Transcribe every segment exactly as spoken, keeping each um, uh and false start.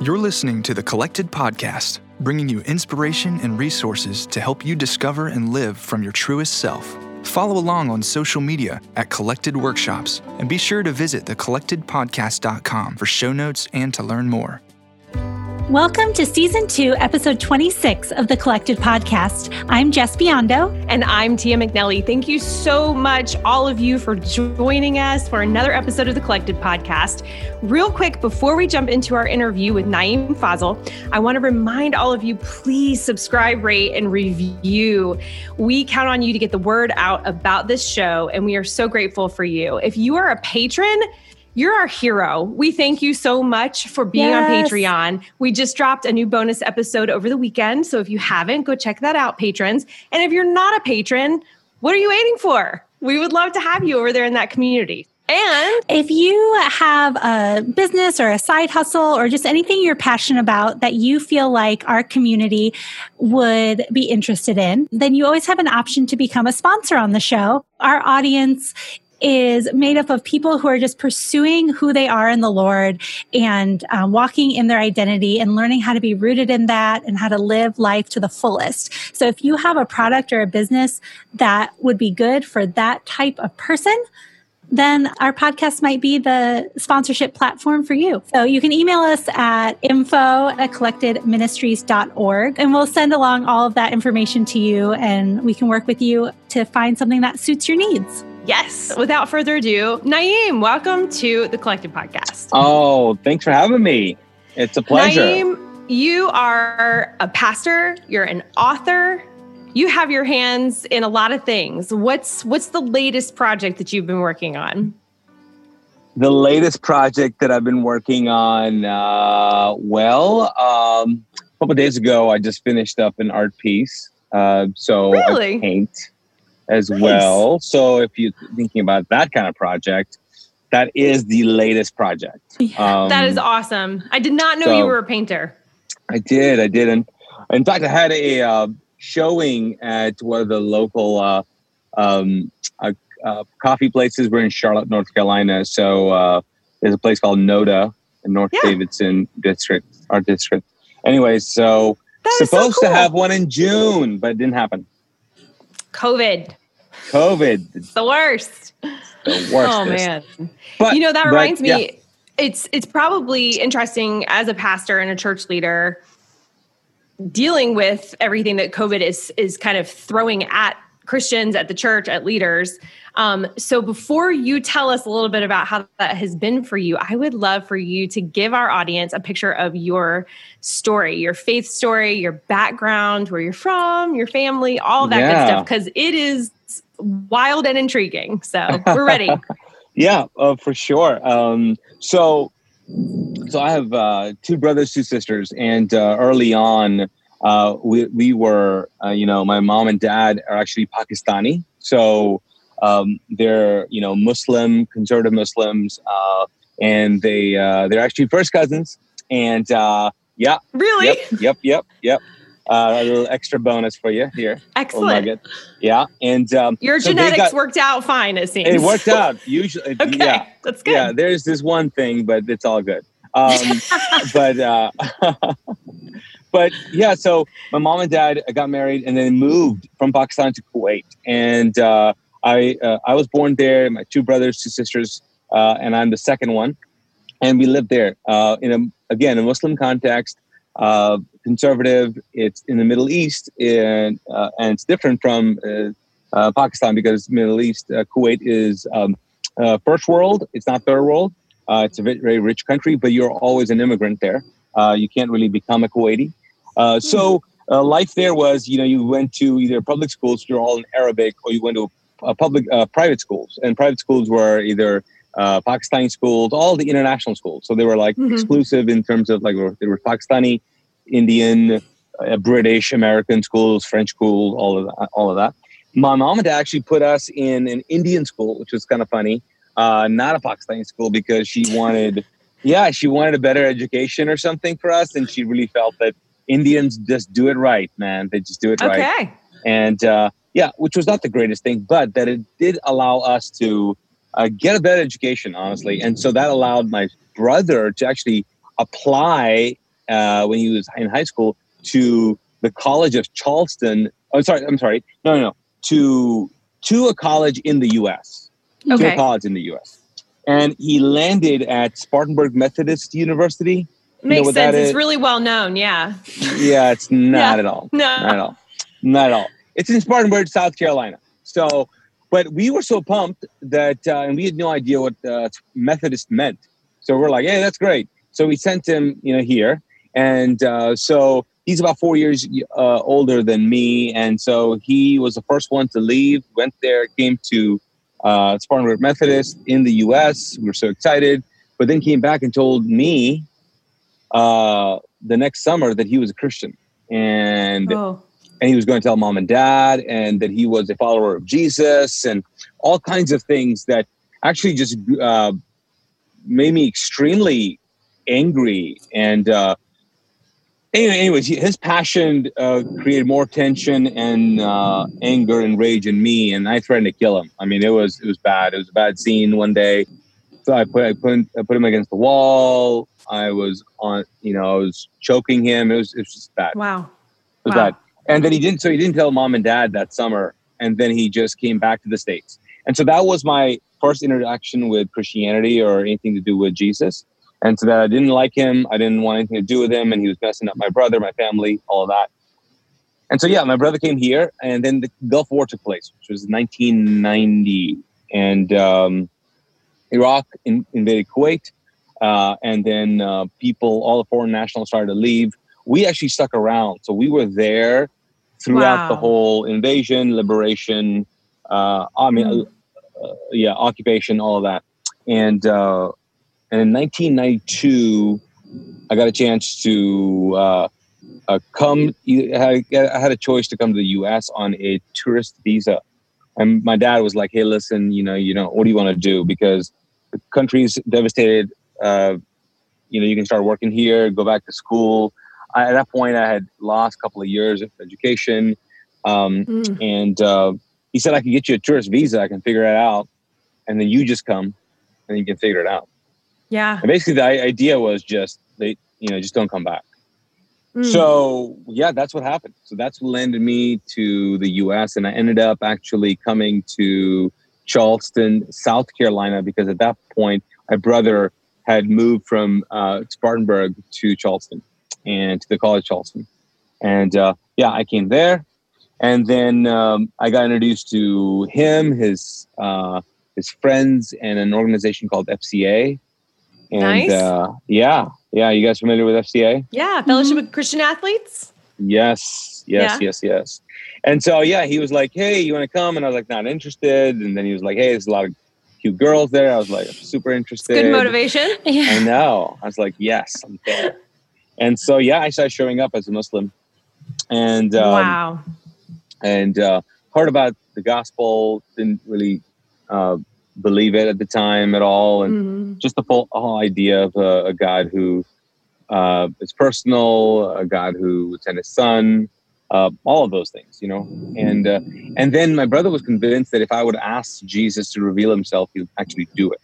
You're listening to The Collected Podcast, bringing you inspiration and resources to help you discover and live from your truest self. Follow along on social media at Collected Workshops, and be sure to visit the collected podcast dot com for show notes and to learn more. Welcome to Season two, Episode twenty-six of The Collected Podcast. I'm Jess Biondo. And I'm Tia McNelly. Thank you so much, all of you, for joining us for another episode of The Collected Podcast. Real quick, before we jump into our interview with Naeem Fazal, I want to remind all of you, please subscribe, rate, and review. We count on you to get the word out about this show, and we are so grateful for you. If you are a patron, you're our hero. We thank you so much for being yes. on Patreon. We just dropped a new bonus episode over the weekend. So if you haven't, go check that out, patrons. And if you're not a patron, what are you waiting for? We would love to have you over there in that community. And if you have a business or a side hustle or just anything you're passionate about that you feel like our community would be interested in, then you always have an option to become a sponsor on the show. Our audience is made up of people who are just pursuing who they are in the Lord and um, walking in their identity and learning how to be rooted in that and how to live life to the fullest. So if you have a product or a business that would be good for that type of person, then our podcast might be the sponsorship platform for you. So you can email us at info at collected ministries dot org, and we'll send along all of that information to you, and we can work with you to find something that suits your needs. Yes. Without further ado, Naeem, welcome to The Collected Podcast. Oh, thanks for having me. It's a pleasure. Naeem, you are a pastor. You're an author. You have your hands in a lot of things. What's what's the latest project that you've been working on? The latest project that I've been working on, uh, well, um, a couple of days ago, I just finished up an art piece. Uh, so really? I paint. As nice. Well. So if you're thinking about that kind of project, that is the latest project. Yeah, um, that is awesome. I did not know so you were a painter. I did. I did. And in fact, I had a uh, showing at one of the local uh, um, uh, uh, coffee places. We're in Charlotte, North Carolina. So uh, there's a place called NODA in North yeah. Davidson District, our district. Anyway, so that supposed so cool. to have one in June, but it didn't happen. COVID. COVID. It's the worst. The worst. Oh, man. But, you know, that reminds but, yeah. me, it's it's probably interesting as a pastor and a church leader dealing with everything that COVID is is kind of throwing at Christians, at the church, at leaders. Um, so before you tell us a little bit about how that has been for you, I would love for you to give our audience a picture of your story, your faith story, your background, where you're from, your family, all that yeah. good stuff, because it is wild and intriguing. So we're ready. yeah, uh, for sure. Um, so, so I have uh, two brothers, two sisters, and uh, early on, uh, we we were, uh, you know, my mom and dad are actually Pakistani, so. Um, they're, you know, Muslim, conservative Muslims, uh, and they, uh, they're actually first cousins. And, uh, yeah. Really? Yep, yep, yep, yep. Uh, a little extra bonus for you here. Excellent. Yeah. And, um, your so genetics got, worked out fine, it seems. It worked out. Usually. okay. Yeah. That's good. Yeah. There's this one thing, but it's all good. Um, but, uh, but yeah, so my mom and dad got married and then moved from Pakistan to Kuwait. And, uh, I uh, I was born there. My two brothers, two sisters, uh, and I'm the second one. And we lived there uh, in a again a Muslim context, uh, conservative. It's in the Middle East, and uh, and it's different from uh, uh, Pakistan because Middle East uh, Kuwait is um, uh, first world. It's not third world. Uh, it's a very rich country, but you're always an immigrant there. Uh, you can't really become a Kuwaiti. Uh, so uh, life there was you know you went to either public schools, you're all in Arabic, or you went to Uh, public, uh, private schools, and private schools were either uh, Pakistani schools, all the international schools. So they were like mm-hmm. exclusive in terms of like they were Pakistani, Indian, uh, British, American schools, French schools, all of that, all of that. My mom and dad actually put us in an Indian school, which was kind of funny, uh, not a Pakistani school because she wanted, yeah, she wanted a better education or something for us, and she really felt that Indians just do it right, man. They just do it okay. right. Okay, and. Uh, Yeah, which was not the greatest thing, but that it did allow us to uh, get a better education, honestly. And so that allowed my brother to actually apply uh, when he was in high school to the College of Charleston. Oh, sorry. I'm sorry. No, no, no. To, to a college in the U S Okay. To a college in the U S And he landed at Spartanburg Methodist University. Makes you know sense. It's really well known. Yeah. Yeah. It's not yeah. at all. No. Not at all. Not at all. It's in Spartanburg, South Carolina. So, but we were so pumped that, uh, and we had no idea what uh, Methodist meant. So we're like, hey, that's great. So we sent him, you know, here. And uh, so he's about four years uh, older than me. And so he was the first one to leave, went there, came to uh, Spartanburg Methodist in the U S We were so excited, but then came back and told me uh, the next summer that he was a Christian. And oh. And he was going to tell mom and dad, and that he was a follower of Jesus, and all kinds of things that actually just uh, made me extremely angry. And uh, anyway, anyways, his passion uh, created more tension and uh, anger and rage in me, and I threatened to kill him. I mean, it was it was bad. It was a bad scene one day. So I put I put I put him against the wall. I was on, you know, I was choking him. It was it was just bad. Wow, it was wow. bad. And then he didn't, so he didn't tell mom and dad that summer. And then he just came back to the States. And so that was my first interaction with Christianity or anything to do with Jesus. And so that I didn't like him. I didn't want anything to do with him. And he was messing up my brother, my family, all of that. And so, yeah, my brother came here, and then the Gulf War took place, which was nineteen ninety. And um, Iraq in, invaded Kuwait. Uh, and then uh, people, all the foreign nationals started to leave. We actually stuck around. So we were there throughout wow. the whole invasion, liberation, uh, I mean, mm. uh, yeah, occupation, all of that. And uh, and in nineteen ninety-two, I got a chance to uh, uh, come. I had a choice to come to the U S on a tourist visa, and my dad was like, "Hey, listen, you know, you know, what do you want to do? Because the country's devastated. Uh, you know, you can start working here, go back to school." I, at that point, I had lost a couple of years of education. Um, mm. And uh, he said, I can get you a tourist visa. I can figure it out. And then you just come and you can figure it out. Yeah. And basically, the idea was just, they, you know, just don't come back. Mm. So, yeah, that's what happened. So that's what landed me to the U S. And I ended up actually coming to Charleston, South Carolina, because at that point, my brother had moved from uh, Spartanburg to Charleston. And to the College of Charleston. And uh, yeah, I came there. And then um, I got introduced to him, his uh, his friends, and an organization called F C A. And, nice. Uh, yeah. Yeah. You guys familiar with F C A? Yeah. Fellowship mm-hmm. of Christian Athletes. Yes. Yes. Yeah. Yes. Yes. And so, yeah, he was like, hey, you want to come? And I was like, not interested. And then he was like, hey, there's a lot of cute girls there. I was like, I'm super interested. It's good motivation. Yeah. I know. I was like, yes, I'm there. And so, yeah, I started showing up as a Muslim, and um, wow, and uh, heard about the gospel. Didn't really uh, believe it at the time at all, and mm-hmm. just the whole, whole idea of uh, a God who uh, is personal, a God who would send His Son, uh, all of those things, you know. And uh, and then my brother was convinced that if I would ask Jesus to reveal Himself, He would actually do it,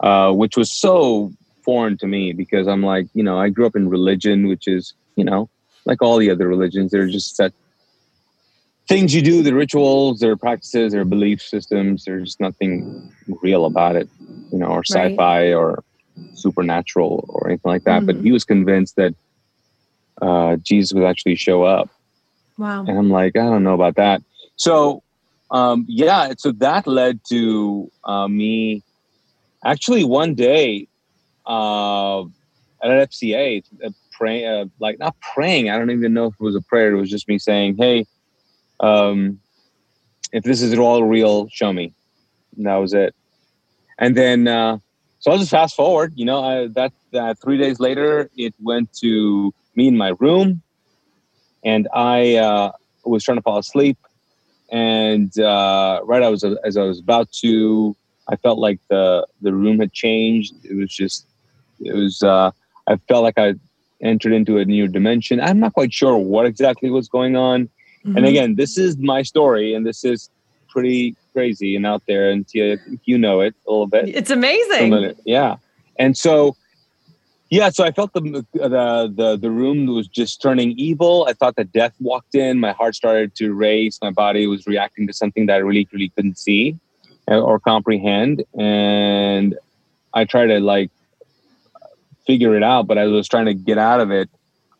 uh, which was so foreign to me, because I'm like, you know, I grew up in religion, which is, you know, like all the other religions, they're just set things you do, the rituals, their practices, their belief systems. There's just nothing real about it, you know, or sci-fi right. or supernatural or anything like that. Mm-hmm. But he was convinced that uh, Jesus would actually show up. Wow. And I'm like, I don't know about that. So, um, yeah, so that led to uh, me actually one day, Uh, at F C A, uh, pray, uh, like not praying. I don't even know if it was a prayer. It was just me saying, "Hey, um, if this is all real, show me." And that was it. And then, uh, so I'll just fast forward. You know, I, that that three days later, it went to me in my room, and I uh, was trying to fall asleep. And uh, right, I was as I was about to, I felt like the the room had changed. It was just. It was, uh, I felt like I entered into a new dimension. I'm not quite sure what exactly was going on. Mm-hmm. And again, this is my story, and this is pretty crazy and out there. And Tia, you know it a little bit. It's amazing. Yeah. And so Yeah, so I felt the, the the the room was just turning evil. I thought that death walked in. My heart started to race. My body was reacting to something that I really, really couldn't see or comprehend. And I tried to like figure it out, but I was trying to get out of it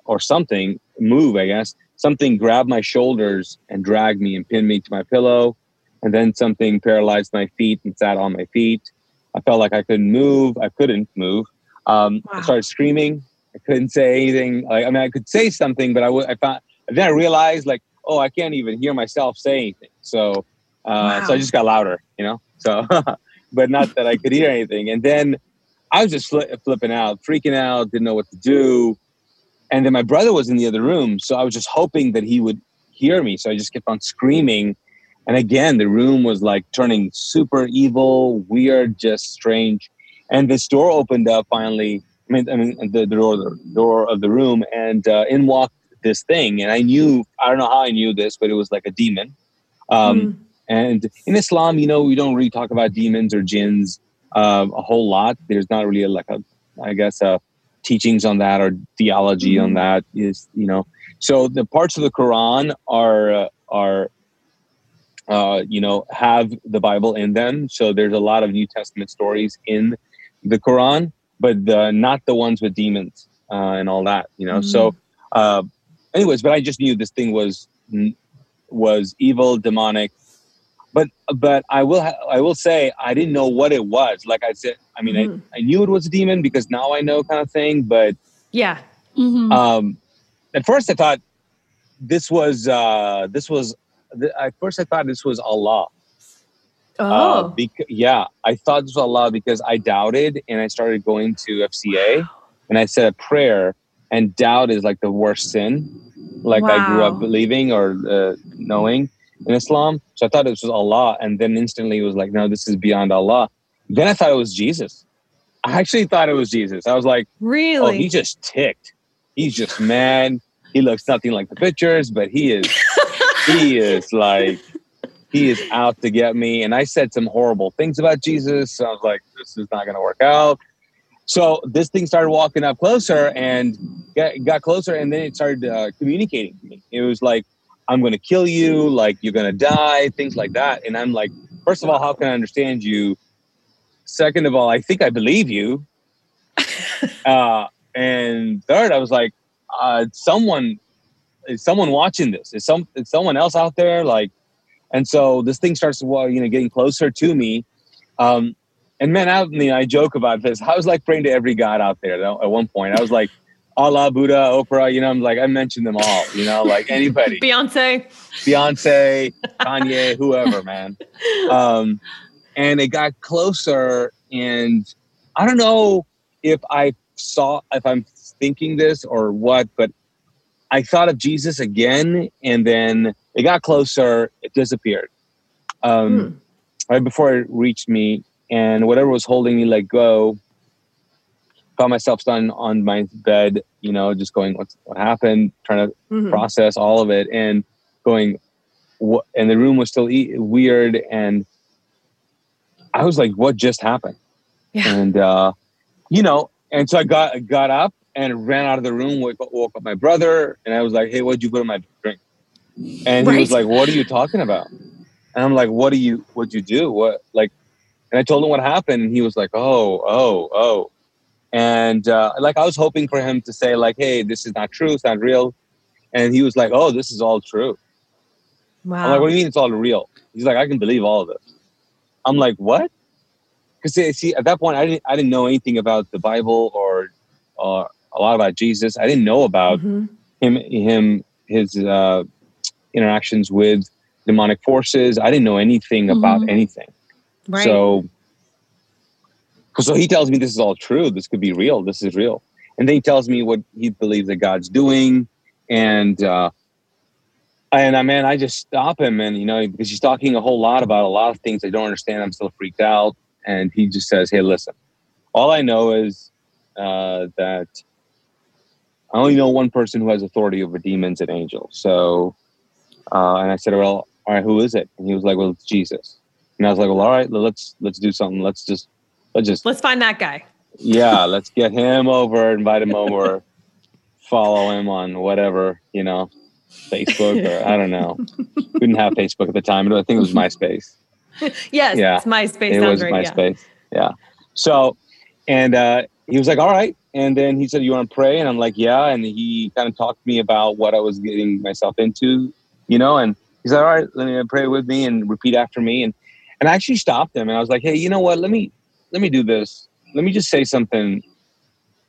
or something, move, I guess. Something grabbed my shoulders and dragged me and pinned me to my pillow. And then something paralyzed my feet and sat on my feet. I felt like I couldn't move. I couldn't move. Um, wow. I started screaming. I couldn't say anything. Like, I mean, I could say something, but I, w- I found, then I realized like, oh, I can't even hear myself say anything. So, uh, wow. so I just got louder, you know, so, but not that I could hear anything. And then I was just fl- flipping out, freaking out, didn't know what to do. And then my brother was in the other room. So I was just hoping that he would hear me. So I just kept on screaming. And again, the room was like turning super evil, weird, just strange. And this door opened up finally. I mean, I mean the, the door, the door of the room, and uh, in walked this thing. And I knew, I don't know how I knew this, but it was like a demon. Um, mm. And in Islam, you know, we don't really talk about demons or jinns uh, a whole lot. There's not really a, like a, I guess, a teachings on that or theology mm. on that is, you know. So the parts of the Quran are uh, are. Uh, you know, have the Bible in them. So there's a lot of New Testament stories in the Quran, but the, not the ones with demons uh, and all that, you know. Mm-hmm. So uh, anyways, but I just knew this thing was was evil, demonic. But but I will ha- I will say I didn't know what it was. Like I said, I mean, mm-hmm. I, I knew it was a demon because now I know kind of thing. But yeah, mm-hmm. um, at first I thought this was uh, this was. At first, I thought this was Allah. Oh, uh, bec- yeah. I thought this was Allah because I doubted, and I started going to F C A, wow. and I said a prayer. And doubt is like the worst sin, like wow. I grew up believing or uh, knowing in Islam. So I thought this was Allah, and then instantly it was like, no, this is beyond Allah. Then I thought it was Jesus. I actually thought it was Jesus. I was like, really? Oh, he just ticked. He's just mad. He looks nothing like the pictures, but he is. He is like, he is out to get me. And I said some horrible things about Jesus. So I was like, this is not going to work out. So this thing started walking up closer and got closer. And then it started uh, communicating to me. It was like, I'm going to kill you. Like, you're going to die. Things like that. And I'm like, first of all, how can I understand you? Second of all, I think I believe you. uh, and third, I was like, uh, someone... is someone watching this? Is some is someone else out there? Like, and so this thing starts, well, you know, getting closer to me. Um, and man, I, I mean, I joke about this. I was like praying to every god out there though, at one point. I was like, Allah, Buddha, Oprah. You know, I'm like, I mentioned them all. You know, like anybody. Beyonce, Beyonce, Kanye, whoever, man. Um, and it got closer, and I don't know if I saw if I'm thinking this or what, but. I thought of Jesus again, and then it got closer. It disappeared um, hmm. right before it reached me, and whatever was holding me let go. Found myself standing on my bed, you know, just going, "What's what happened?" Trying to mm-hmm. process all of it, and going, what, and the room was still e- weird, and I was like, "What just happened?" Yeah. And uh, you know, and so I got got up. And ran out of the room, woke, woke up my brother, and I was like, hey, what'd you put in my drink? And right. he was like, what are you talking about? And I'm like, what do you, what'd you do? What, like, and I told him what happened, and he was like, oh, oh, oh. And uh, like, I was hoping for him to say like, hey, this is not true, it's not real. And he was like, oh, this is all true. Wow. I'm like, what do you mean it's all real? He's like, I can believe all of this. I'm like, what? Because see, at that point, I didn't, I didn't know anything about the Bible or, or, a lot about Jesus. I didn't know about mm-hmm. him, him, his uh, interactions with demonic forces. I didn't know anything mm-hmm. about anything. Right. So, so he tells me this is all true. This could be real. This is real. And then he tells me what he believes that God's doing. And, uh, and I, man, I just stop him. And, you know, because he's talking a whole lot about a lot of things I don't understand. I'm still freaked out. And he just says, hey, listen, all I know is uh, that I only know one person who has authority over demons and angels. So, uh, and I said, well, all right, who is it? And he was like, well, it's Jesus. And I was like, well, all right, let's, let's do something. Let's just, let's just, let's find that guy. Yeah, let's get him over, invite him over, follow him on whatever, you know, Facebook or I don't know. We didn't have Facebook at the time. I think it was MySpace. Yes, yeah. It's MySpace. It was right, MySpace. Yeah. yeah. So, and uh, he was like, all right. And then he said, you want to pray? And I'm like, yeah. And he kind of talked to me about what I was getting myself into, you know, and he said, all right, let me pray with me and repeat after me. And, and I actually stopped him and I was like, hey, you know what? Let me, let me do this. Let me just say something,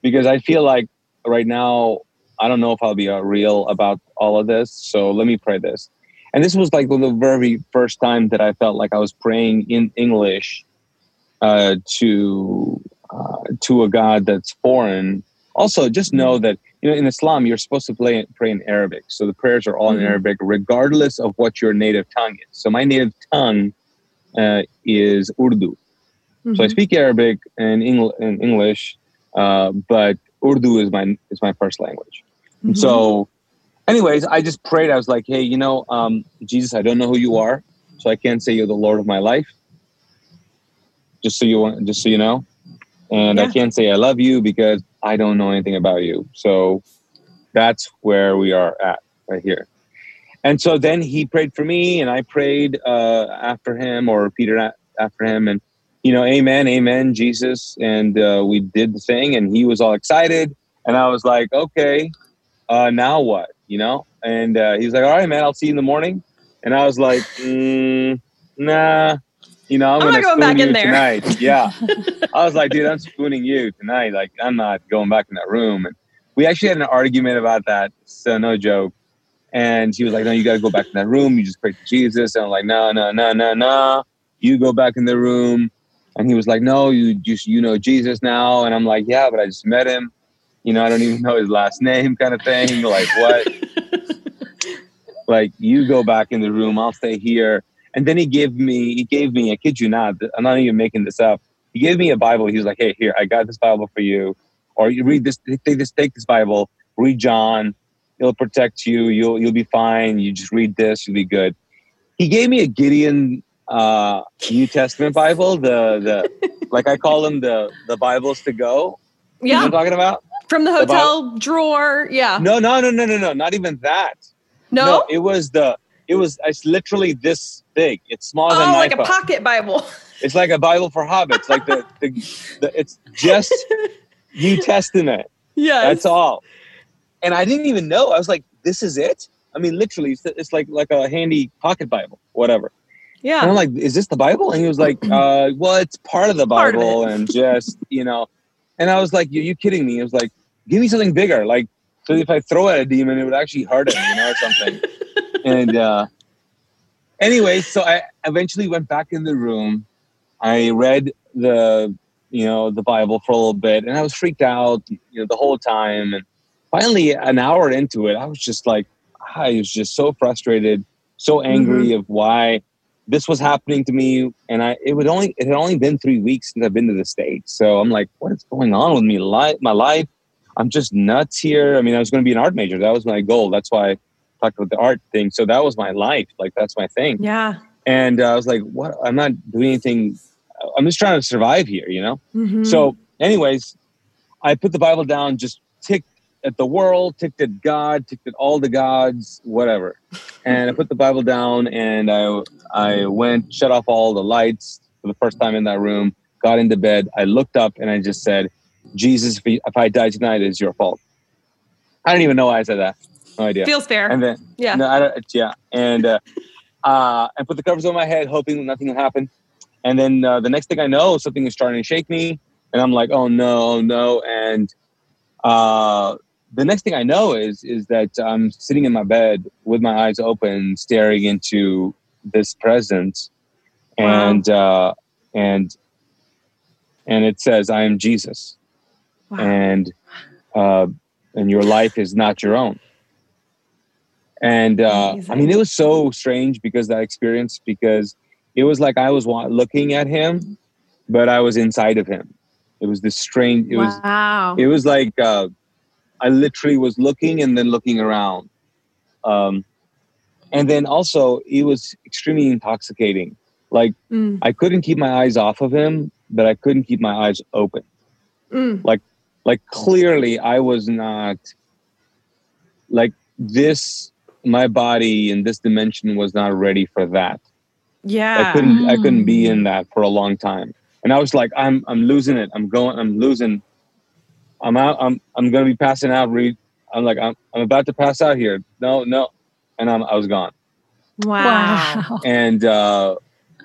because I feel like right now, I don't know if I'll be real about all of this. So let me pray this. And this was like the very first time that I felt like I was praying in English uh, to uh, to a God that's foreign. Also, just know that, you know, in Islam, you're supposed to pray, pray in Arabic. So the prayers are all mm-hmm. in Arabic, regardless of what your native tongue is. So my native tongue uh, is Urdu. Mm-hmm. So I speak Arabic and Engl- and English, uh, but Urdu is my is my first language. Mm-hmm. So anyways, I just prayed. I was like, hey, you know, um, Jesus, I don't know who you are, so I can't say you're the Lord of my life. Just so you want, just so you know. And yeah. I can't say I love you because I don't know anything about you. So that's where we are at right here. And so then he prayed for me and I prayed uh, after him, or repeated after him. And you know, amen, amen, Jesus. And uh, we did the thing and he was all excited. And I was like, okay, uh, now what, you know? And uh, he was like, all right, man, I'll see you in the morning. And I was like, mm, nah, you know, I'm, I'm going to spoon back you in there. Tonight. Yeah. I was like, dude, I'm spooning you tonight. Like, I'm not going back in that room. And we actually had an argument about that. So no joke. And he was like, no, you got to go back in that room. You just pray to Jesus. And I'm like, no, no, no, no, no. You go back in the room. And he was like, no, you just, you know, Jesus now. And I'm like, yeah, but I just met him. You know, I don't even know his last name kind of thing. Like, what? Like, you go back in the room. I'll stay here. And then he gave me, he gave me, I kid you not, I'm not even making this up. He gave me a Bible. He was like, hey, here, I got this Bible for you. Or you read this, take this, take this Bible, read John. It'll protect you. You'll, you'll be fine. You just read this. You'll be good. He gave me a Gideon Uh, New Testament Bible, the the like I call them the the Bibles to go. Yeah, you know what I'm talking about, from the hotel the drawer. Yeah. No, no, no, no, no, no. Not even that. No? no, it was the it was it's literally this big. It's smaller oh, than like iPhone. A pocket Bible. It's like a Bible for hobbits. Like the, the, the it's just New Testament. Yeah, that's all. And I didn't even know. I was like, this is it. I mean, literally, it's, it's like like a handy pocket Bible, whatever. Yeah. And I'm like, is this the Bible? And he was like, uh, well, it's part of the Bible of and just, you know. And I was like, are you kidding me? He was like, give me something bigger. Like, so if I throw at a demon, it would actually hurt him, you know, or something. And uh, anyway, so I eventually went back in the room. I read the, you know, the Bible for a little bit. And I was freaked out, you know, the whole time. And finally, an hour into it, I was just like, I was just so frustrated, so angry mm-hmm. of why this was happening to me, and I it would only it had only been three weeks since I've been to the States. So I'm like, what is going on with me? Life, my life, I'm just nuts here. I mean, I was going to be an art major. That was my goal. That's why I talked about the art thing. So that was my life. Like, that's my thing. Yeah. And uh, I was like, what? I'm not doing anything. I'm just trying to survive here, you know? Mm-hmm. So anyways, I put the Bible down, just ticked at the world, ticked at God, ticked at all the gods, whatever. And I put the Bible down and I I went, shut off all the lights for the first time in that room, got into bed. I looked up and I just said, Jesus, if I die tonight, it's your fault. I don't even know why I said that. No idea. Feels fair. And then, yeah. No, I don't, yeah. And uh, uh, I put the covers on my head, hoping nothing will happen. And then uh, the next thing I know, something is starting to shake me. And I'm like, oh no, oh no. And uh, the next thing I know is, is that I'm sitting in my bed with my eyes open, staring into this presence, and wow. uh and and it says, I am Jesus. Wow. and uh and your life is not your own. And uh Amazing. I mean, it was so strange, because that experience, because it was like I was looking at him, but I was inside of him. It was this strange, it wow. was it was like uh I literally was looking and then looking around. um And then also, it was extremely intoxicating. Like, mm. I couldn't keep my eyes off of him, but I couldn't keep my eyes open. Mm. Like, like clearly I was not, like this, my body in this dimension was not ready for that. Yeah. I couldn't, mm. I couldn't be in that for a long time. And I was like, I'm, I'm losing it. I'm going, I'm losing. I'm out. I'm, I'm going to be passing out. Reed. I'm like, I'm, I'm about to pass out here. No, no. And I'm, I was gone. Wow. wow. And, uh,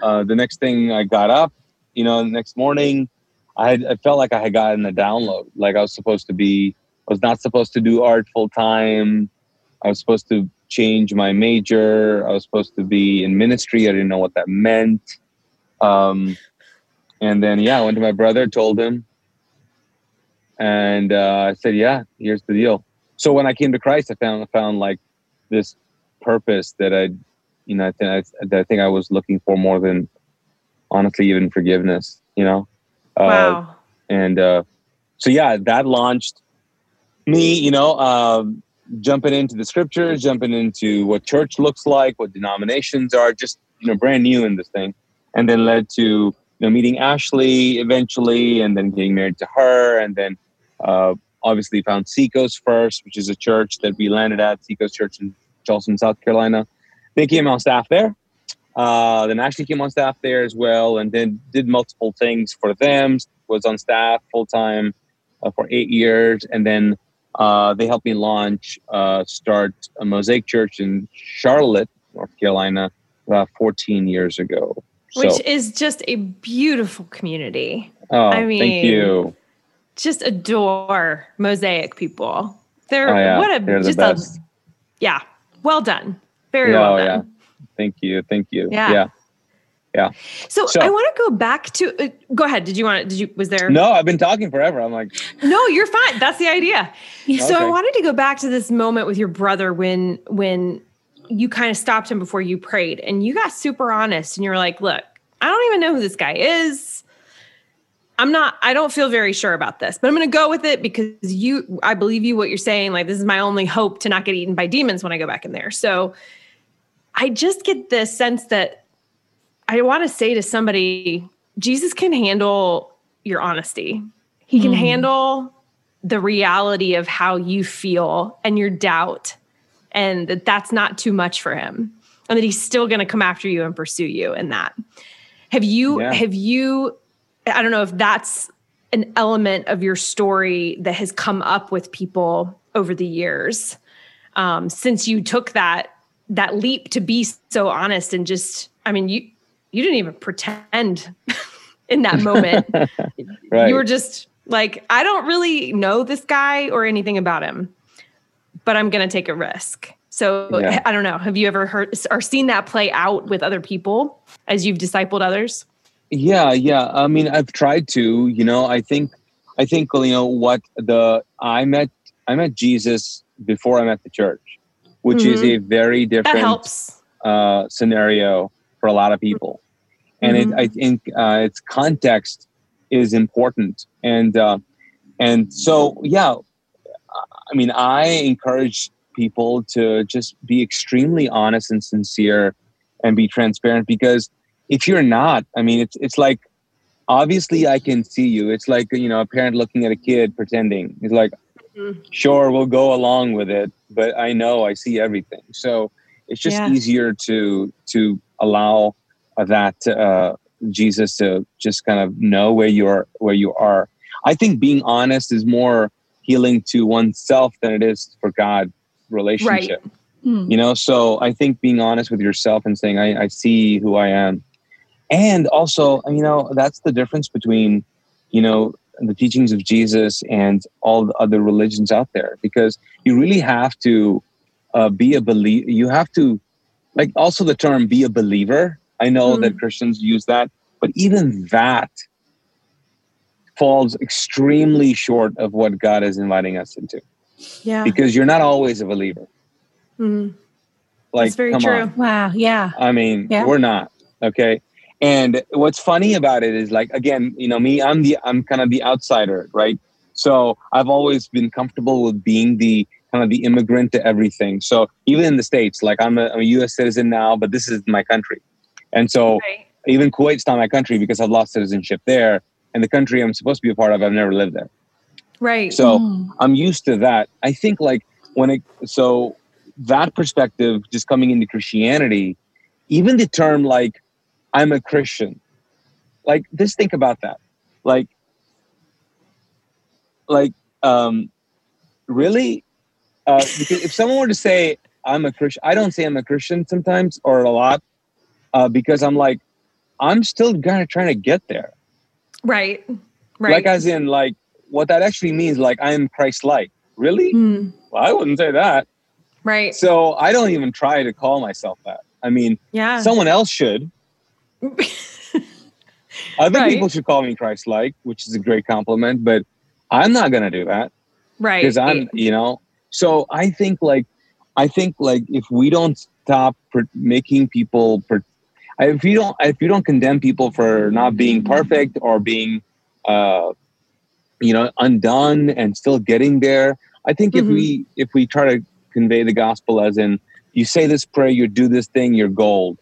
uh, the next thing I got up, you know, the next morning I had, I felt like I had gotten a download. Like I was supposed to be, I was not supposed to do art full time. I was supposed to change my major. I was supposed to be in ministry. I didn't know what that meant. Um, and then, yeah, I went to my brother, told him, and, uh, I said, yeah, here's the deal. So when I came to Christ, I found, found like this purpose that I, you know, that I, I think I was looking for more than honestly, even forgiveness, you know? Wow. Uh, and, uh, so yeah, that launched me, you know, uh, jumping into the scriptures, jumping into what church looks like, what denominations are, just, you know, brand new in this thing. And then led to, you know, meeting Ashley eventually, and then getting married to her. And then, uh, obviously found Seacoast first, which is a church that we landed at, Seacoast Church in Charleston, South Carolina. They came on staff there. Uh, then Ashley came on staff there as well, and then did multiple things for them, was on staff full-time uh, for eight years. And then uh, they helped me launch, uh, start a Mosaic Church in Charlotte, North Carolina, about fourteen years ago. So, which is just a beautiful community. Oh, I mean, thank you. Just adore Mosaic people. They're, oh, yeah. what a, They're just a, yeah, well done. Very no, well done. Yeah. Thank you. Thank you. Yeah. Yeah. yeah. So, so I want to go back to, uh, go ahead. Did you want to, did you, was there? No, I've been talking forever. I'm like, no, you're fine. That's the idea. Okay. So I wanted to go back to this moment with your brother when, when you kind of stopped him before you prayed and you got super honest and you were like, look, I don't even know who this guy is. I'm not, I don't feel very sure about this, but I'm going to go with it because you, I believe you, what you're saying, like, this is my only hope to not get eaten by demons when I go back in there. So I just get this sense that I want to say to somebody, Jesus can handle your honesty. He can mm. handle the reality of how you feel and your doubt, and that that's not too much for him, and that he's still going to come after you and pursue you in that. Have you, yeah. have you, I don't know if that's an element of your story that has come up with people over the years, um, since you took that, that leap to be so honest and just, I mean, you, you didn't even pretend in that moment. Right. You were just like, I don't really know this guy or anything about him, but I'm going to take a risk. So yeah. I don't know. Have you ever heard or seen that play out with other people as you've discipled others? Yeah. Yeah. I mean, I've tried to, you know, I think, I think, you know, what the, I met, I met Jesus before I met the church, which mm-hmm. is a very different uh, scenario for a lot of people. Mm-hmm. And it, I think uh, its context is important. And, uh, and so, yeah, I mean, I encourage people to just be extremely honest and sincere and be transparent, because if you're not, I mean, it's it's like, obviously I can see you. It's like, you know, a parent looking at a kid pretending. It's like, mm-hmm. sure, we'll go along with it, but I know I see everything. So it's just yeah. easier to to allow that uh, Jesus to just kind of know where you are. Where you are. I think being honest is more healing to oneself than it is for God's relationship. Right. Mm. You know, so I think being honest with yourself and saying, I, I see who I am. And also, you know, that's the difference between, you know, the teachings of Jesus and all the other religions out there, because you really have to uh, be a believer. You have to, like, also the term be a believer. I know mm. that Christians use that, but even that falls extremely short of what God is inviting us into. Yeah. Because you're not always a believer. Mm. Like, that's very come true. On. Wow. Yeah. I mean, yeah. we're not. Okay. And what's funny about it is, like, again, you know, me, I'm the, I'm kind of the outsider, right? So I've always been comfortable with being the kind of the immigrant to everything. So even in the States, like I'm a, I'm a U S citizen now, but this is my country. And so right. even Kuwait's not my country because I've lost citizenship there. and the country I'm supposed to be a part of, I've never lived there. Right. So mm. I'm used to that. I think like when it, so that perspective, just coming into Christianity, even the term like, I'm a Christian, like just think about that. Like, like, um, really? Uh, because if someone were to say I'm a Christian, I don't say I'm a Christian sometimes or a lot, uh, because I'm like, I'm still kind of trying to get there. Right. Right. Like as in like, what that actually means, like I am Christ-like. Really? Mm. Well, I wouldn't say that. Right. So I don't even try to call myself that. I mean, yeah. someone else should. Other right. people should call me Christ-like, which is a great compliment, but I'm not going to do that. Right. Because I'm, yeah. you know, so I think like, I think like if we don't stop per- making people, per- if you don't, if you don't condemn people for not being perfect or being, uh, you know, undone and still getting there. I think mm-hmm. if we if we try to convey the gospel as in, you say this prayer, you do this thing, you're gold,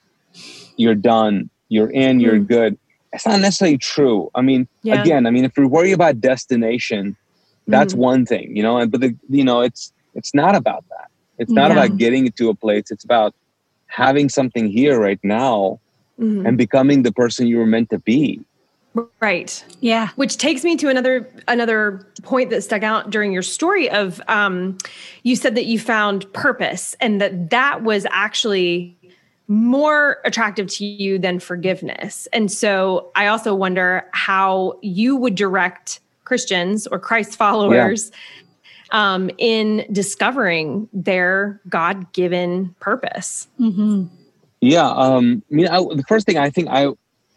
you're done, you're in, you're mm-hmm. good. It's not necessarily true. I mean, yeah. again, I mean, if we worry about destination, that's mm-hmm. one thing, you know. And but the, you know, it's it's not about that. It's not yeah. about getting to a place. It's about having something here right now mm-hmm. and becoming the person you were meant to be. Right. Yeah. Which takes me to another another point that stuck out during your story of um, you said that you found purpose and that that was actually more attractive to you than forgiveness. And so I also wonder how you would direct Christians or Christ followers yeah. um, in discovering their God-given purpose. Mm-hmm. Yeah. Um, I mean, I, the first thing I think I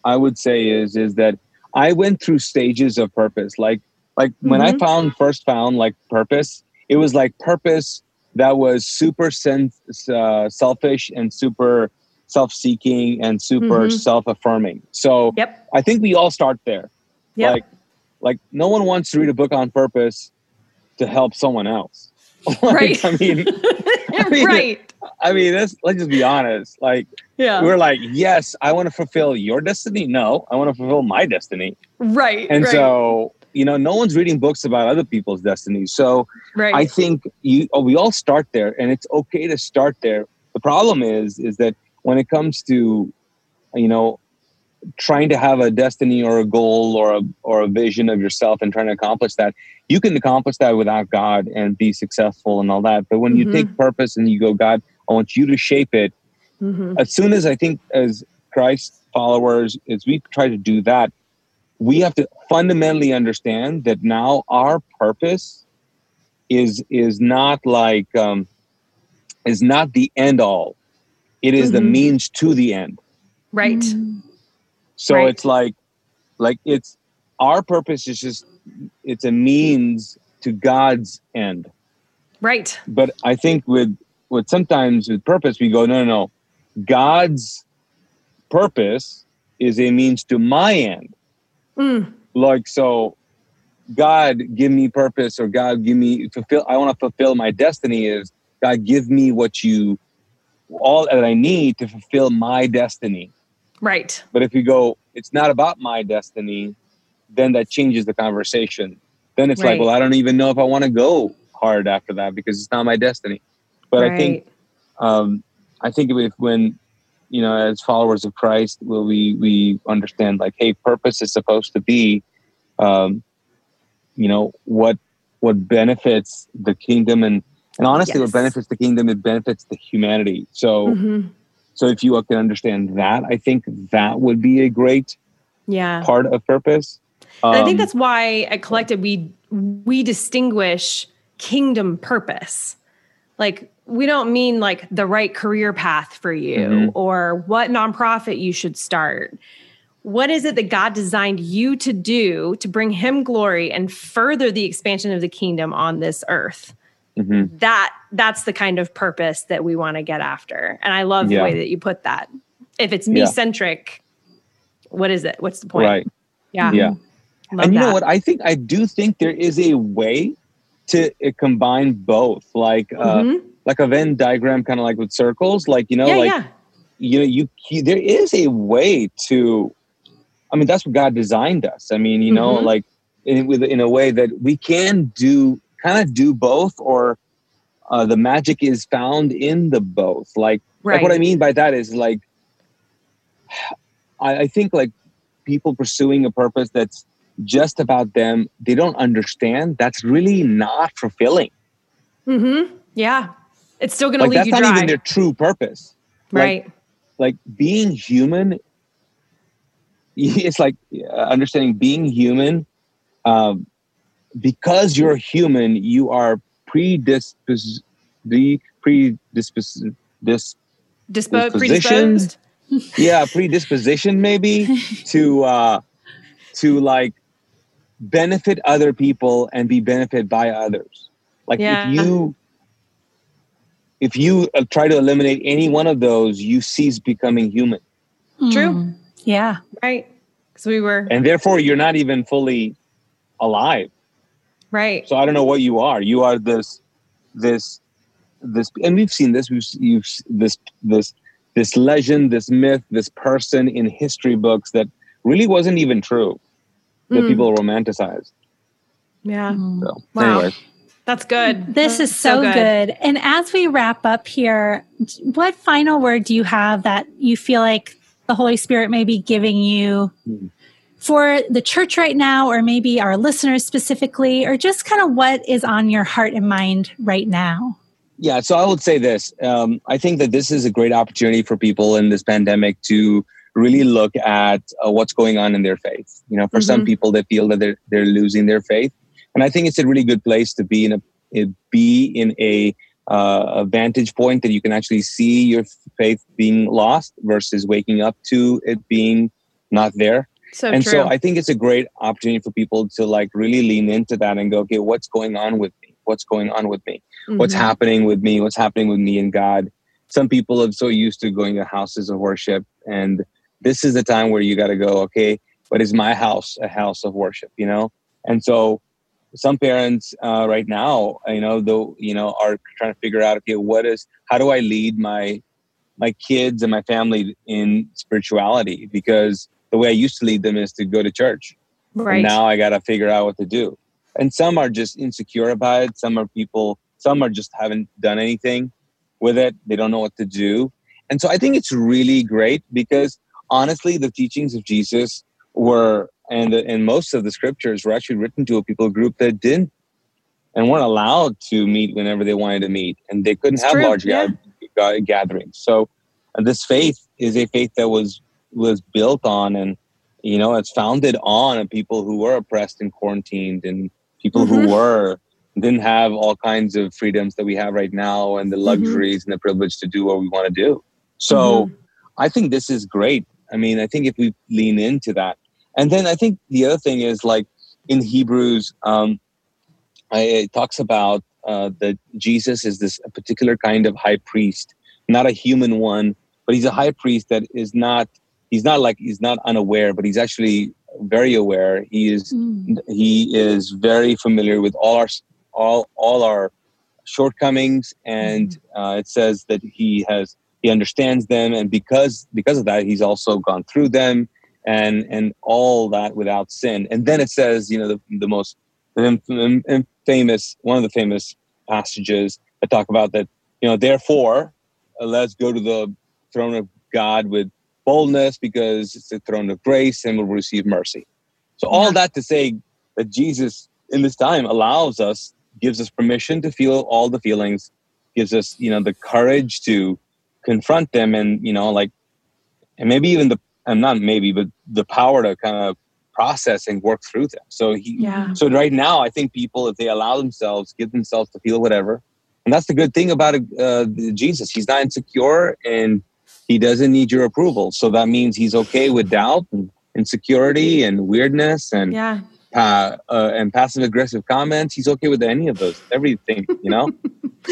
I would say is is that I went through stages of purpose. Like, like mm-hmm. when I found first found like purpose, it was like purpose that was super sen- uh, selfish and super self-seeking and super mm-hmm. self-affirming. So yep. I think we all start there. Yep. Like, like no one wants to read a book on purpose to help someone else. Like, right. I mean, I mean, right. I mean, let's, let's just be honest. Like, yeah. we're like, yes, I want to fulfill your destiny. No, I want to fulfill my destiny. Right. And right. so, you know, no one's reading books about other people's destinies. So right. I think you, oh, we all start there and it's okay to start there. The problem is, is that when it comes to, you know, trying to have a destiny or a goal or a, or a vision of yourself and trying to accomplish that, you can accomplish that without God and be successful and all that. But when mm-hmm. you take purpose and you go, God, I want you to shape it. Mm-hmm. As soon as I think as Christ followers, as we try to do that, we have to fundamentally understand that now our purpose is, is not like, um, is not the end all. It is mm-hmm. the means to the end. Right. Mm-hmm. So right. it's like, like it's our purpose is just, it's a means to God's end. Right. But I think with, with sometimes with purpose, we go, no, no, no. God's purpose is a means to my end. Mm. Like, so God give me purpose or God give me fulfill. I want to fulfill my destiny is God give me what you, all that I need to fulfill my destiny. Right. But if you go, it's not about my destiny, then that changes the conversation. Then it's right. like, well, I don't even know if I want to go hard after that because it's not my destiny. But right. I think, um, I think if when, you know, as followers of Christ, will we, we understand like, hey, purpose is supposed to be, um, you know, what, what benefits the kingdom and, and honestly, yes. what benefits the kingdom, it benefits the humanity. So, mm-hmm. So if you can understand that, I think that would be a great yeah. part of purpose. Um, I think that's why at Collected we we distinguish kingdom purpose. Like we don't mean like the right career path for you mm-hmm. or what nonprofit you should start. What is it that God designed you to do to bring him glory and further the expansion of the kingdom on this earth? Mm-hmm. That that's the kind of purpose that we want to get after. And I love yeah. the way that you put that. If it's me-centric, yeah. what is it? What's the point? Right. Yeah. Yeah. Love and you that. know what? I think, I do think there is a way to uh, combine both. Like, uh, mm-hmm. like a Venn diagram, kind of like with circles, like, you know, yeah, like, yeah. you know, you, there is a way to I mean, that's what God designed us. I mean, you mm-hmm. know, like in, with, in a way that we can do, kind of do both, or uh, the magic is found in the both. Like, right. like what I mean by that is like, I, I think like people pursuing a purpose that's just about them, they don't understand, that's really not fulfilling. Mm-hmm. Yeah. It's still going like, to leave you dry. That's not even their true purpose. Right. Like, like being human, it's like understanding being human, um, because you're human, you are predisposed, predisposed, dis, Dispo- predisposed. yeah, predisposition maybe to, uh, to like benefit other people and be benefited by others. Like yeah. if you, if you try to eliminate any one of those, you cease becoming human. True. Mm. Yeah. Right. Because we were. And therefore you're not even fully alive. Right. So I don't know what you are. You are this, this, this, and we've seen this, we've you've, this, this, this legend, this myth, this person in history books that really wasn't even true, that mm. people romanticized. Yeah. So, wow. Anyways. That's good. This is so, so good. good. And as we wrap up here, what final word do you have that you feel like the Holy Spirit may be giving you mm. for the church right now, or maybe our listeners specifically, or just kind of what is on your heart and mind right now? Yeah. So I would say this. Um, I think that this is a great opportunity for people in this pandemic to really look at uh, what's going on in their faith. You know, for mm-hmm. some people, they feel that they're, they're losing their faith. And I think it's a really good place to be in a be in a, uh, a vantage point that you can actually see your faith being lost versus waking up to it being not there. So and true. So I think it's a great opportunity for people to like really lean into that and go, okay, what's going on with me? What's going on with me? Mm-hmm. What's happening with me? What's happening with me and God? Some people are so used to going to houses of worship, and this is the time where you got to go, okay, but is my house a house of worship? You know, and so. Some parents uh, right now, you know, though, you know, are trying to figure out, okay, what is, how do I lead my my kids and my family in spirituality? Because the way I used to lead them is to go to church. Right. And now I got to figure out what to do. And some are just insecure about it. Some are people, some are just haven't done anything with it. They don't know what to do. And so I think it's really great because honestly, the teachings of Jesus were And and most of the scriptures were actually written to a people group that didn't and weren't allowed to meet whenever they wanted to meet. And they couldn't it's have true. large yeah. ga- gatherings. So uh, this faith is a faith that was was built on and, you know, it's founded on people who were oppressed and quarantined and people mm-hmm. who were didn't have all kinds of freedoms that we have right now and the luxuries mm-hmm. and the privilege to do what we want to do. So mm-hmm. I think this is great. I mean, I think if we lean into that. And then I think the other thing is like in Hebrews, um, I, it talks about uh, that Jesus is this particular kind of high priest, not a human one, but he's a high priest that is not, he's not like, he's not unaware, but he's actually very aware. He is, mm. he is very familiar with all our, all, all our shortcomings. And mm. uh, it says that he has, he understands them. And because, because of that, he's also gone through them. And and all that without sin. And then it says, you know, the, the most famous, one of the famous passages that talk about that, you know, therefore, uh, let's go to the throne of God with boldness because it's the throne of grace and we'll receive mercy. So all that to say that Jesus in this time allows us, gives us permission to feel all the feelings, gives us, you know, the courage to confront them and, you know, like, and maybe even the, and not maybe, but the power to kind of process and work through them. So he, yeah. so right now, I think people, if they allow themselves, give themselves to feel whatever, and that's the good thing about uh, Jesus. He's not insecure and he doesn't need your approval. So that means he's okay with doubt and insecurity and weirdness and yeah. uh, uh, and passive aggressive comments. He's okay with any of those, everything, you know?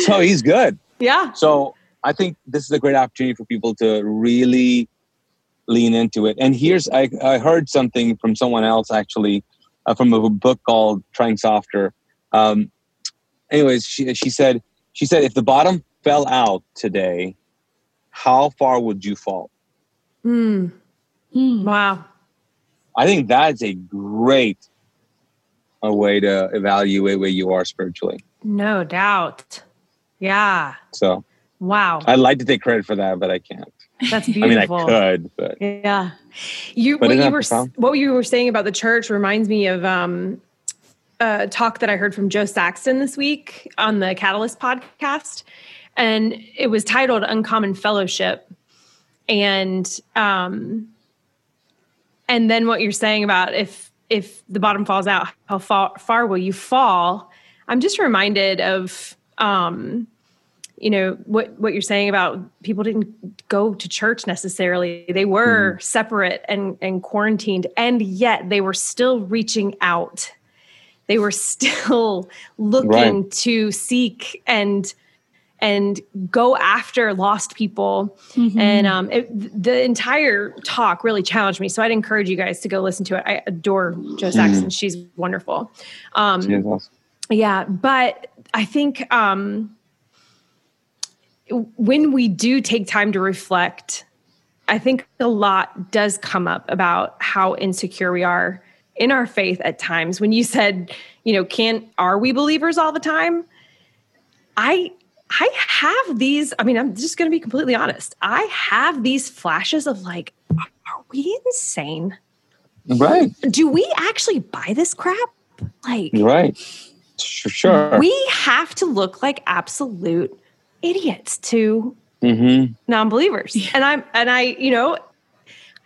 So he's good. Yeah. So I think this is a great opportunity for people to really lean into it. And here's, I, I heard something from someone else actually, uh, from a book called Trying Softer. Um, anyways, she, she said, she said, if the bottom fell out today, how far would you fall? Mm. Mm. Wow. I think that's a great a way to evaluate where you are spiritually. No doubt. Yeah. So. Wow. I'd like to take credit for that, but I can't. That's beautiful. I mean, I could, but. Yeah. You, but what, you were, what you were saying about the church reminds me of um, a talk that I heard from Jo Saxton this week on the Catalyst podcast. And it was titled Uncommon Fellowship. And um, and then what you're saying about if if the bottom falls out, how far, far will you fall? I'm just reminded of, um, you know, what, what you're saying about people didn't go to church necessarily. They were mm-hmm. separate and, and quarantined, and yet they were still reaching out. They were still looking right. to seek and and go after lost people. Mm-hmm. And um, it, the entire talk really challenged me. So I'd encourage you guys to go listen to it. I adore Jo Saxton. Mm-hmm. She's wonderful. Um, she is awesome. Yeah, but I think um, when we do take time to reflect, I think a lot does come up about how insecure we are in our faith at times. When you said, you know, can are we believers all the time? I... I have these, I mean, I'm just going to be completely honest. I have these flashes of like, are we insane? Right. Do we actually buy this crap? Like, right. Sure. We have to look like absolute idiots to mm-hmm. non-believers. Yeah. And I'm, and I, you know,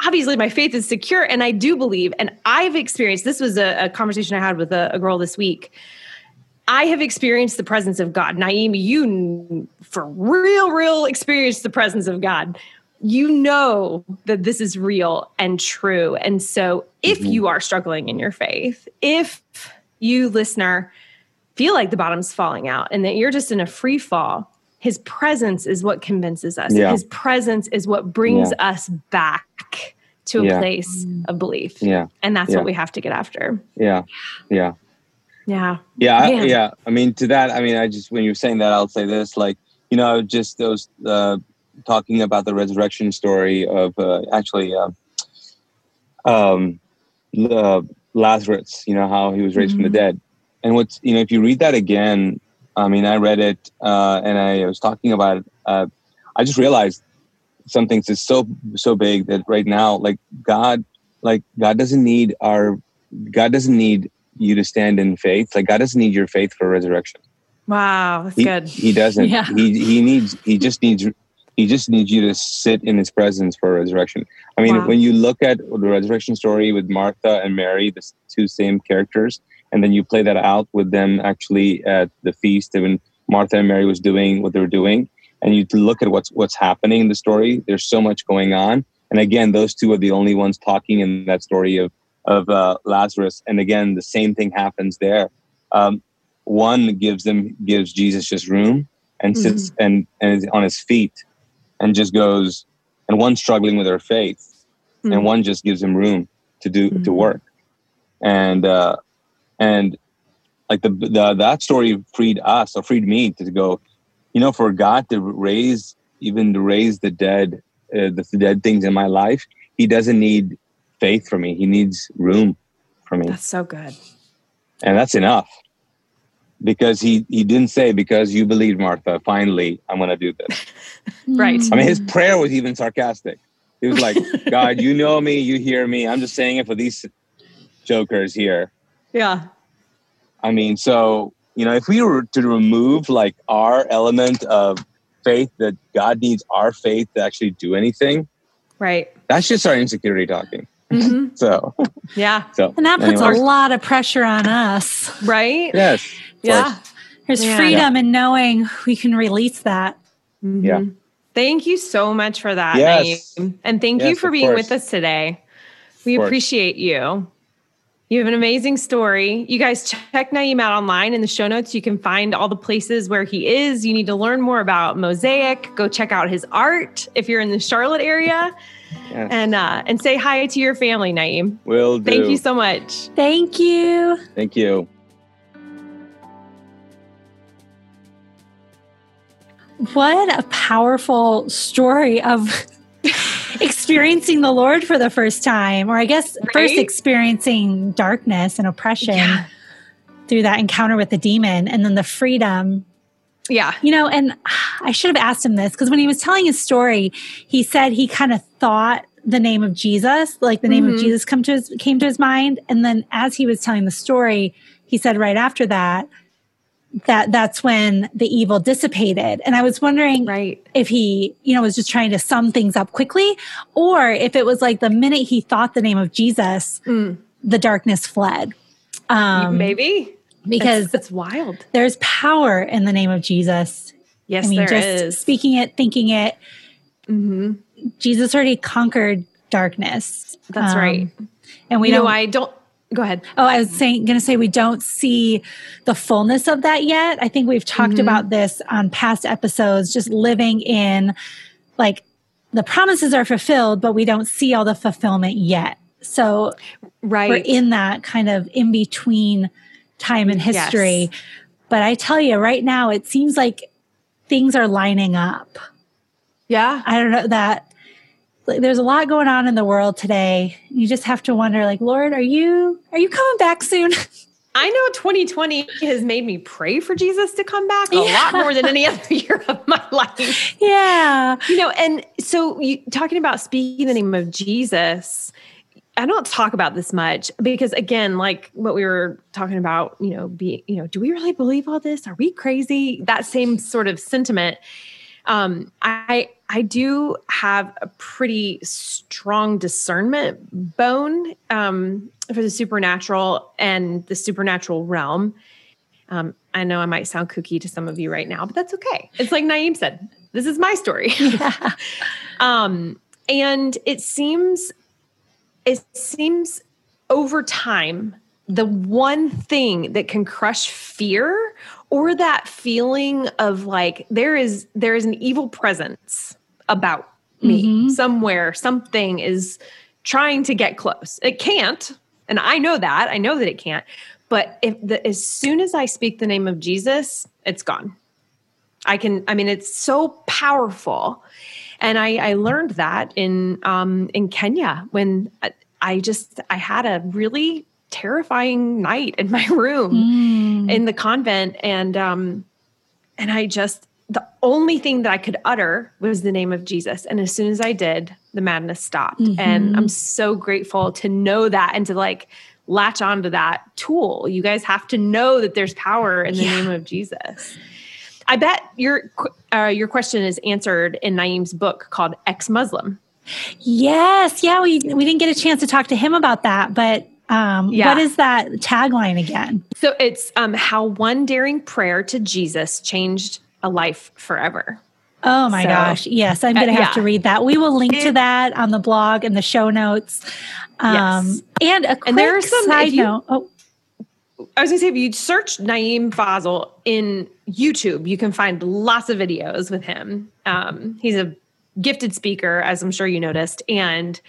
obviously my faith is secure and I do believe, and I've experienced, this was a, a conversation I had with a, a girl this week. I have experienced the presence of God. Naeem, you for real, real experienced the presence of God. You know that this is real and true. And so if mm-hmm. you are struggling in your faith, if you, listener, feel like the bottom's falling out and that you're just in a free fall, his presence is what convinces us. Yeah. His presence is what brings yeah. us back to a yeah. place of belief. Yeah. And that's yeah. what we have to get after. Yeah, yeah. Yeah. Yeah. Yeah. I, yeah. I mean, to that, I mean, I just, when you're saying that, I'll say this, like, you know, just those, uh, talking about the resurrection story of, uh, actually, uh, um, uh, Lazarus, you know, how he was raised mm-hmm. from the dead. And what's, you know, if you read that again, I mean, I read it, uh, and I was talking about it. Uh, I just realized some things is so, so big that right now, like God, like God doesn't need our, God doesn't need you to stand in faith. Like God doesn't need your faith for resurrection. Wow. That's he, good. He doesn't, yeah. he, he needs, he just needs, he just needs you to sit in his presence for resurrection. I mean, wow. when you look at the resurrection story with Martha and Mary, the two same characters, and then you play that out with them actually at the feast when Martha and Mary was doing what they were doing. And you look at what's, what's happening in the story. There's so much going on. And again, those two are the only ones talking in that story of, of uh, Lazarus. And again, the same thing happens there. Um, one gives them, gives Jesus just room and sits mm-hmm. and, and is on his feet and just goes, and one's struggling with her faith mm-hmm. and one just gives him room to do, mm-hmm. to work. And, uh, and like the, the, that story freed us or freed me to go, you know, for God to raise, even to raise the dead, uh, the, the dead things in my life, he doesn't need faith for me. He needs room for me. That's so good. And that's enough. Because he, he didn't say, because you believe, Martha, finally, I'm going to do this. Right. I mean, his prayer was even sarcastic. He was like, God, you know me, you hear me. I'm just saying it for these jokers here. Yeah. I mean, so, you know, if we were to remove like our element of faith that God needs our faith to actually do anything. Right. That's just our insecurity talking. Mm-hmm. So, yeah. So, and that puts anyways. a lot of pressure on us, right? Yes. Yeah. Course. There's yeah. freedom yeah. in knowing we can release that. Mm-hmm. Yeah. Thank you so much for that, yes. Naeem. And thank yes, you for being course. with us today. We appreciate you. You have an amazing story. You guys check Naeem out online in the show notes. You can find all the places where he is. You need to learn more about Mosaic. Go check out his art if you're in the Charlotte area. Yes. And uh, and say hi to your family, Naeem. Will do. Thank you so much. Thank you. Thank you. What a powerful story of experience. experiencing the Lord for the first time, or I guess right? first experiencing darkness and oppression yeah. through that encounter with the demon, and then the freedom. Yeah. You know, and I should have asked him this, because when he was telling his story, he said he kind of thought the name of Jesus, like the name mm-hmm. of Jesus come to his, came to his mind. And then as he was telling the story, he said right after that, that that's when the evil dissipated. And I was wondering right. if he, you know, was just trying to sum things up quickly, or if it was like the minute he thought the name of Jesus, mm. the darkness fled. Um, Maybe. Because it's wild. There's power in the name of Jesus. Yes, I mean, there just is. Speaking it, thinking it. Mm-hmm. Jesus already conquered darkness. That's um, right. And we you know don't, I don't. Go ahead. Oh, I was saying, going to say we don't see the fullness of that yet. I think we've talked mm-hmm. about this on past episodes. Just living in, like, the promises are fulfilled, but we don't see all the fulfillment yet. So, right, we're in that kind of in between time in history. Yes. But I tell you right now, it seems like things are lining up. Yeah. I don't know that like, there's a lot going on in the world today. You just have to wonder, like, Lord, are you, are you coming back soon? I know twenty twenty has made me pray for Jesus to come back a yeah. lot more than any other year of my life. Yeah. You know, and so you talking about speaking the name of Jesus, I don't talk about this much because, again, like what we were talking about, you know, be, you know, do we really believe all this? Are we crazy? That same sort of sentiment. Um, I I do have a pretty strong discernment bone um, for the supernatural and the supernatural realm. Um, I know I might sound kooky to some of you right now, but that's okay. It's like Naeem said, this is my story. Yeah. um, and it seems. It seems over time, the one thing that can crush fear or that feeling of like, there is, there is an evil presence about me mm-hmm. somewhere, something is trying to get close. It can't. And I know that, I know that it can't, but if the, as soon as I speak the name of Jesus, it's gone. I can, I mean, it's so powerful. And I, I learned that in um, in Kenya when I, I just, I had a really terrifying night in my room mm. in the convent. And um, and I just, the only thing that I could utter was the name of Jesus. And as soon as I did, the madness stopped. Mm-hmm. And I'm so grateful to know that and to like latch onto that tool. You guys have to know that there's power in the yeah. name of Jesus. I bet your uh, your question is answered in Naeem's book called Ex-Muslim. Yes. Yeah, we we didn't get a chance to talk to him about that, but um, yeah. what is that tagline again? So it's um, how one daring prayer to Jesus changed a life forever. Oh my so, gosh. Yes, I'm going to uh, have yeah. to read that. We will link to that on the blog and the show notes. Um, yes. And a quick and there are some, side you, note. Oh. I was going to say, if you search Naeem Fazal in YouTube, you can find lots of videos with him. Um, he's a gifted speaker, as I'm sure you noticed, and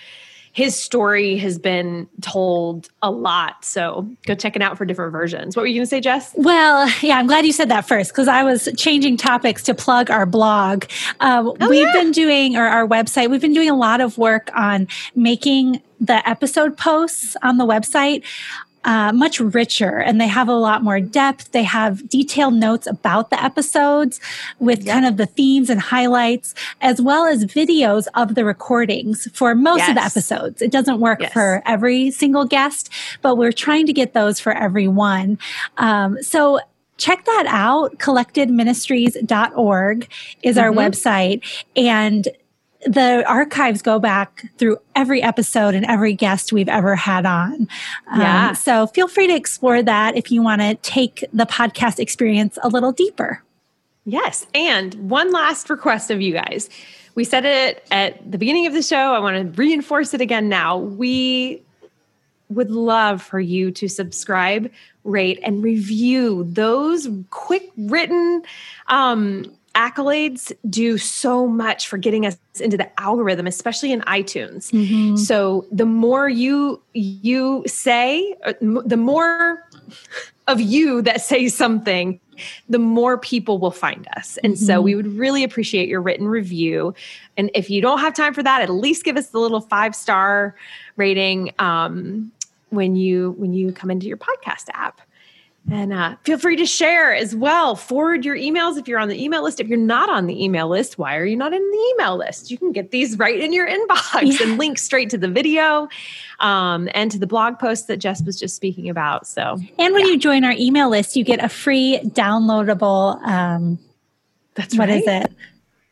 his story has been told a lot. So go check it out for different versions. What were you going to say, Jess? Well, yeah, I'm glad you said that first, because I was changing topics to plug our blog. Um, oh, we've yeah. been doing, or our website, we've been doing a lot of work on making the episode posts on the website Uh, much richer, and they have a lot more depth. They have detailed notes about the episodes with yep. kind of the themes and highlights, as well as videos of the recordings for most yes. of the episodes. It doesn't work yes. for every single guest, but we're trying to get those for everyone. Um, so check that out. collected ministries dot org is mm-hmm. our website. And the archives go back through every episode and every guest we've ever had on. Yeah. Um, so feel free to explore that if you want to take the podcast experience a little deeper. Yes. And one last request of you guys. We said it at the beginning of the show. I want to reinforce it again now. We would love for you to subscribe, rate, and review. Those quick written um accolades do so much for getting us into the algorithm, especially in iTunes. Mm-hmm. So the more you you say, the more of you that say something, the more people will find us. And mm-hmm. so we would really appreciate your written review. And if you don't have time for that, at least give us the little five-star rating um, when you when you come into your podcast app. And uh, feel free to share as well. Forward your emails if you're on the email list. If you're not on the email list, why are you not in the email list? You can get these right in your inbox yeah. and link straight to the video um, and to the blog post that Jess was just speaking about. So, And when yeah. you join our email list, you get a free downloadable, um, That's what right. is it?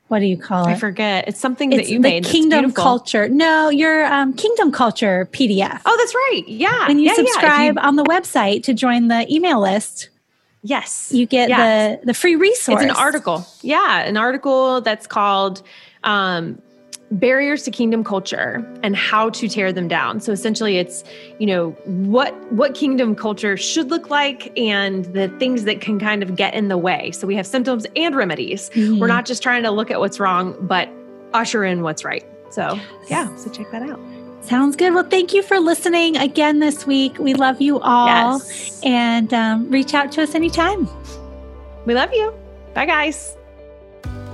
What do you call it? I forget. It's something it's that you the made. Kingdom Culture. No, your um, Kingdom Culture P D F. Oh, that's right. Yeah. When you yeah, subscribe yeah. You, on the website to join the email list, yes, you get yes. the the free resource. It's an article. Yeah, an article that's called um, Barriers to Kingdom Culture and How to Tear Them Down. So essentially, it's you know what what kingdom culture should look like and the things that can kind of get in the way. So we have symptoms and remedies. Mm-hmm. We're not just trying to look at what's wrong, but usher in what's right. So yes. yeah, so check that out. Sounds good. Well, thank you for listening again this week. We love you all, yes. and um, reach out to us anytime. We love you. Bye, guys.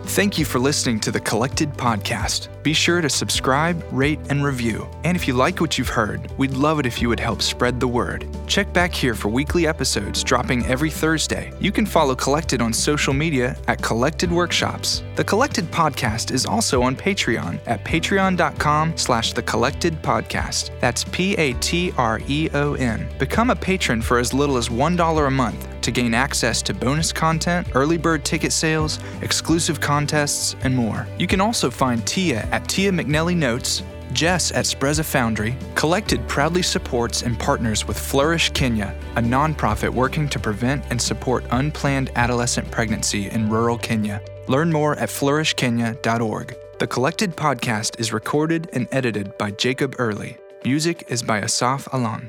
Thank you for listening to The Collected Podcast. Be sure to subscribe, rate, and review. And if you like what you've heard, we'd love it if you would help spread the word. Check back here for weekly episodes dropping every Thursday. You can follow Collected on social media at Collected Workshops. The Collected Podcast is also on Patreon at patreon.com slash The Collected Podcast. That's P A T R E O N. Become a patron for as little as one dollar a month to gain access to bonus content, early bird ticket sales, exclusive contests, and more. You can also find Tia at Tia McNelly Notes, Jess at Sprezza Foundry. Collected proudly supports and partners with Flourish Kenya, a nonprofit working to prevent and support unplanned adolescent pregnancy in rural Kenya. Learn more at flourish kenya dot org. The Collected Podcast is recorded and edited by Jacob Early. Music is by Asaf Alon.